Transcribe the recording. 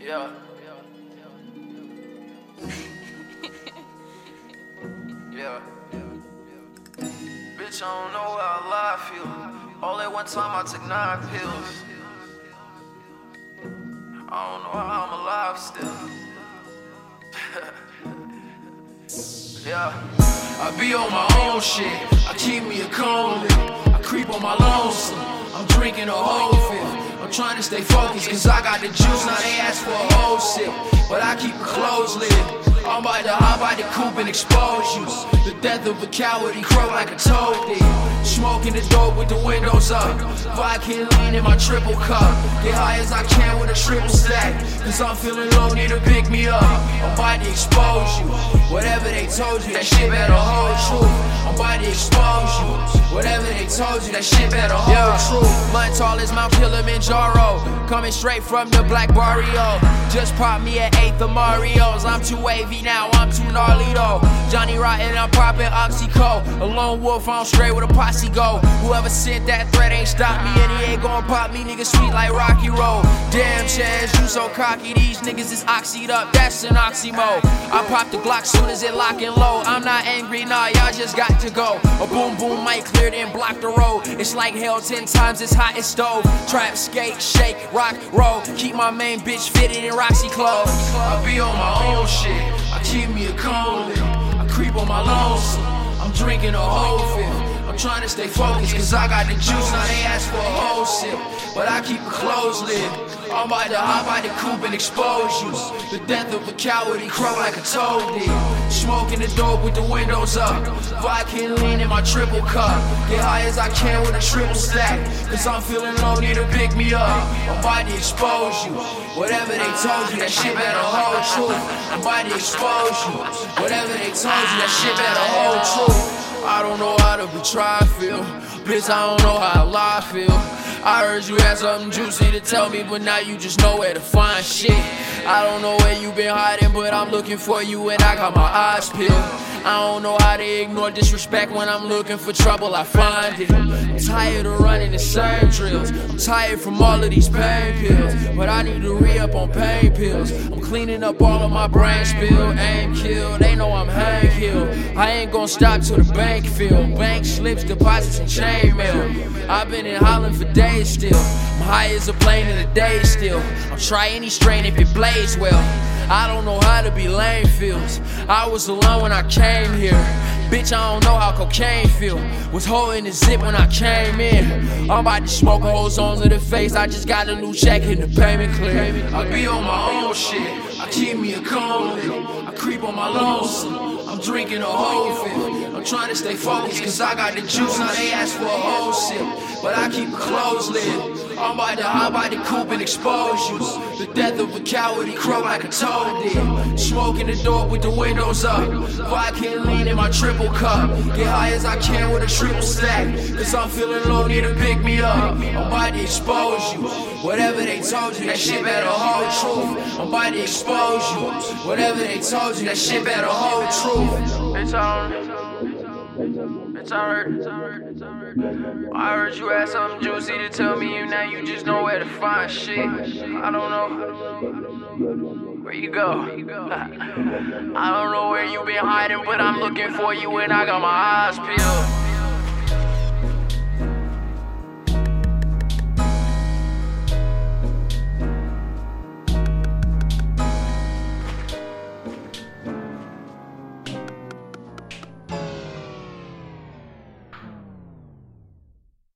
Yeah. Yeah. Bitch, I don't know how I feel. All at one time, I took 9 pills. I don't know how I'm alive still. Yeah. I be on my own shit. I keep me a cone lit. I creep on my lonesome. I'm drinking a whole fifth. I'm trying to stay focused, cause I got the juice. Now they ask for a whole sip, but I keep a closed lid. I'm about to hop out the coupe and expose you. The death of a coward, he croaked like a toad did. Smoking the dope with the windows up. Vodka and lean in my triple cup. Get high as I can with a triple stack, cause I'm feeling lonely to pick me up. I'm about to expose you. Whatever they told you, that shit better hold true. I'm about to expose you. Whatever they told you, that shit better hold true. Mine tall as Mount Kilimanjaro, coming straight from the black barrio. Just pop me an 8th of Mario's. I'm too wavy now, I'm too gnarly though. Johnny Rotten, I'm popping Oxyco. A lone wolf, I'm straight with a posse go. Whoever sent that threat ain't stopped me, and he ain't gon' pop me, nigga sweet like Rocky Road. Damn Chaz, you so cocky, these niggas is oxied up, that's an oxymo. I pop the Glock soon as it lockin' low. I'm not angry, nah, y'all just got to go. A boom boom mic cleared and blocked the road. It's like hell 10 times as hot as stove. Trap, skate, shake, rock, roll. Keep my main bitch fitted in Roxy clothes. I be on my own shit. I keep me a cone lit. I creep on my lonesome. I'm drinking a whole fifth. I'm trying to stay focused, cause I got the juice. Now they ask for a whole sip, but I keep a closed lid. I'm about to hop out the coupe and expose you. The death of a coward, he croaked like a toad did. Smoking the dope with the windows up. Vodka and lean in my triple cup. Get high as I can with a triple stack, cause I'm feeling lonely to pick me up. I'm about to expose you. Whatever they told you, that shit better hold true. I'm about to expose you. Whatever they told you, that shit better hold true. I don't know how to betray I feel. Bitch, I don't know how I lie I feel. I heard you had something juicy to tell me, but now you just know where to find shit. I don't know where you been hiding, but I'm looking for you and I got my eyes peeled. I don't know how to ignore disrespect when I'm looking for trouble, I find it. I'm tired of running the same drills. I'm tired from all of these pain pills, but I need to re-up on pain pills. I'm cleaning up all of my brain spill. Aim kill, they know I'm Hank Hill. I ain't gon' stop till the bank fill. Bank slips, deposits, and chainmail. I've been in Holland for days still. I'm high as a plane in the day still. I'll try any strain if it blazes well. I don't know how to be lame feels. I was alone when I came here. Bitch, I don't know how cocaine feel. Was holding the zip when I came in. I'm about to smoke whole zones in the face. I just got a new check and the payment clear. I be on my own shit. I keep me a cone lit. I creep on my lonesome. I'm drinking a whole fifth. I'm trying to stay focused, cause I got the juice. Now they ask for a whole sip, but I keep a closed lid. I'm about to hop out the coupe and expose you. The death of a coward, he croaked like a toad did. Smoking the dope with the windows up. Vodka and lean in my triple cup. Get high as I can with a triple stack, cause I'm feeling lonely to pick me up. I'm about to expose you. Whatever they told you, that shit better hold truth. I'm about to expose you. Whatever they told you, that shit better hold truth. Bitch, I don't know. It's alright. I heard you had something juicy to tell me, you now you just know where to find shit. I don't know where you go. I don't know where you been hiding, but I'm looking for you and I got my eyes peeled.